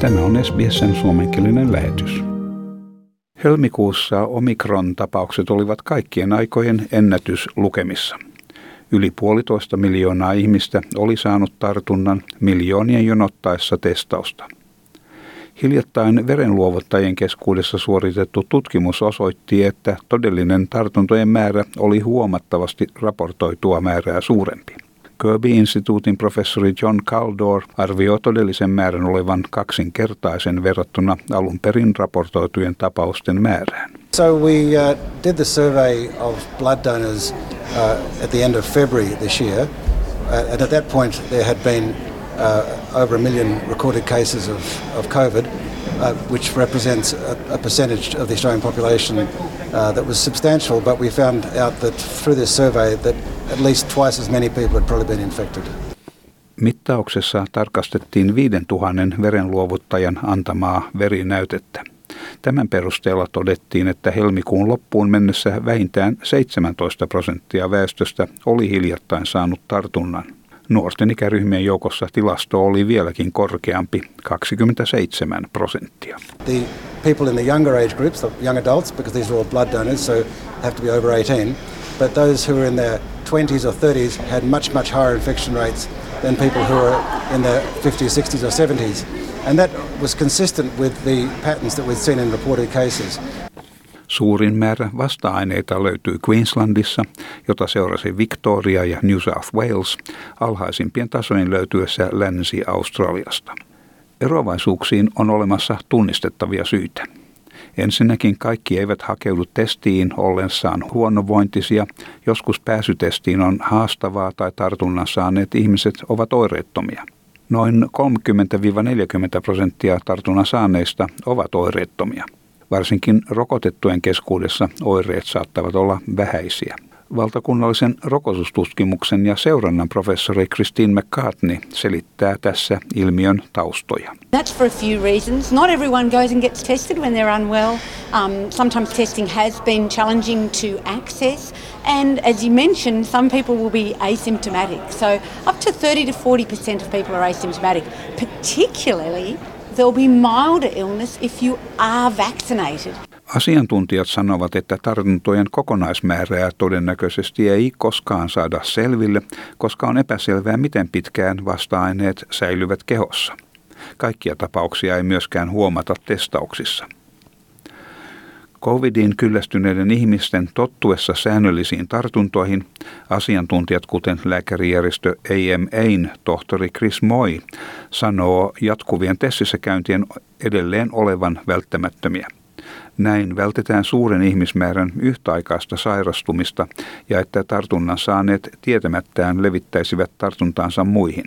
Tämä on SBS:n suomenkielinen lähetys. Helmikuussa omikron-tapaukset olivat kaikkien aikojen ennätyslukemissa. Yli 1,5 miljoonaa ihmistä oli saanut tartunnan miljoonien jonottaessa testausta. Hiljattain verenluovuttajien keskuudessa suoritettu tutkimus osoitti, että todellinen tartuntojen määrä oli huomattavasti raportoitua määrää suurempi. Kirby-instituutin professori John Kaldor arvioi todellisen määrän olevan kaksinkertaisen verrattuna alun perin raportoitujen tapausten määrään. So we did the survey of blood donors at the end of February this year. And at that point there had been over 1 million recorded cases of COVID, which represents a percentage of the Australian population that was substantial, but we found out that through this survey that at least twice as many people had probably been infected. Mittauksessa tarkastettiin 5,000 verenluovuttajan antamaa verinäytettä. Tämän perusteella todettiin, että helmikuun loppuun mennessä vähintään 17% väestöstä oli hiljattain saanut tartunnan. Nuorten ikäryhmien joukossa tilasto oli vieläkin korkeampi, 27%. The people in the younger age groups, the young adults, because these are all blood donors, so have to be over 18, but those who are in their 20s or 30s had much, much higher infection rates than people who are in their 50s, 60s or 70s. And that was consistent with the patterns that we've seen in reported cases. Suurin määrä vasta-aineita löytyy Queenslandissa, jota seurasi Victoria ja New South Wales, alhaisimpien tasojen löytyessä Länsi-Australiasta. Eroavaisuuksiin on olemassa tunnistettavia syitä. Ensinnäkin kaikki eivät hakeudu testiin ollessaan huonovointisia, joskus pääsy testiin on haastavaa tai tartunnan saaneet ihmiset ovat oireettomia. Noin 30-40% tartunnan saaneista ovat oireettomia. Varsinkin rokotettujen keskuudessa oireet saattavat olla vähäisiä. Valtakunnallisen rokotustutkimuksen ja seurannan professori Christine McCartney selittää tässä ilmiön taustoja. That's for a few reasons. Not everyone goes and gets tested when they're unwell. Sometimes testing has been challenging to access, and as you mentioned, some people will be asymptomatic. So up to 30-40% of people are asymptomatic, particularly there will be milder illness if you are vaccinated. Asiantuntijat sanovat, että tartuntojen kokonaismäärää todennäköisesti ei koskaan saada selville, koska on epäselvää, miten pitkään vasta-aineet säilyvät kehossa. Kaikkia tapauksia ei myöskään huomata testauksissa. COVIDin kyllästyneiden ihmisten tottuessa säännöllisiin tartuntoihin asiantuntijat, kuten lääkärijärjestö AMA:n tohtori Chris Moy, sanoo jatkuvien testissä käyntien edelleen olevan välttämättömiä. Näin vältetään suuren ihmismäärän yhtäaikaista sairastumista ja että tartunnan saaneet tietämättään levittäisivät tartuntaansa muihin.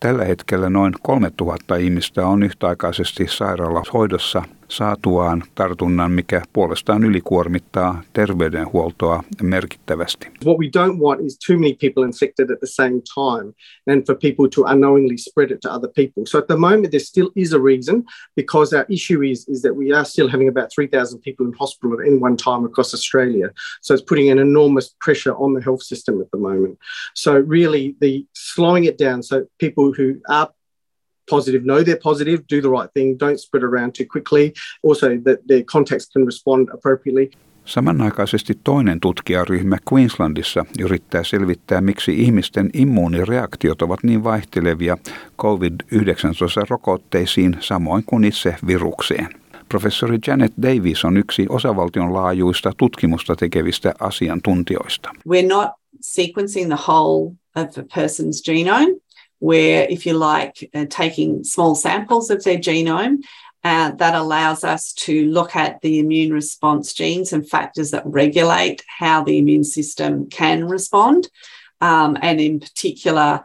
Tällä hetkellä noin 3,000 ihmistä on yhtäaikaisesti sairaalahoidossa saatuaan tartunnan, mikä puolestaan ylikuormittaa terveydenhuoltoa merkittävästi. What we don't want is too many people infected at the same time and for people to unknowingly spread it to other people. So at the moment there still is a reason because our issue is that we are still having about 3,000 people in hospital at any one time across Australia. So it's putting an enormous pressure on the health system at the moment. So really the slowing it down so people who are positive, know they're positive, do the right thing, don't spread around too quickly, also that their contacts can respond appropriately. Samanaikaisesti toinen tutkijaryhmä Queenslandissa yrittää selvittää, miksi ihmisten immuunireaktiot ovat niin vaihtelevia COVID-19-rokotteisiin samoin kuin itse virukseen. Professori Janet Davis on yksi osavaltion laajuista tutkimusta tekevistä asiantuntijoista. We're not sequencing the whole of a person's genome. Where, if you like, taking small samples of their genome, that allows us to look at the immune response genes and factors that regulate how the immune system can respond, and in particular,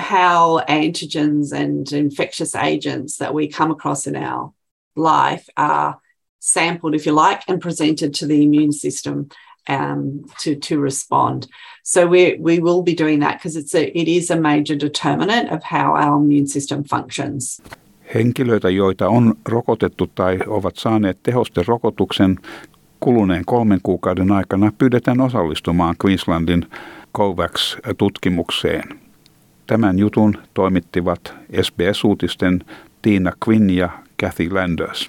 how antigens and infectious agents that we come across in our life are sampled, if you like, and presented to the immune system. To respond. So we will be doing that because it is a major determinant of how our immune system functions. Henkilöitä, joita on rokotettu tai ovat saaneet tehosterokotuksen kuluneen 3 kuukauden aikana pyydetään osallistumaan Queenslandin COVAX-tutkimukseen. Tämän jutun toimittivat SBS-uutisten Tiina Quinn ja Kathy Landers.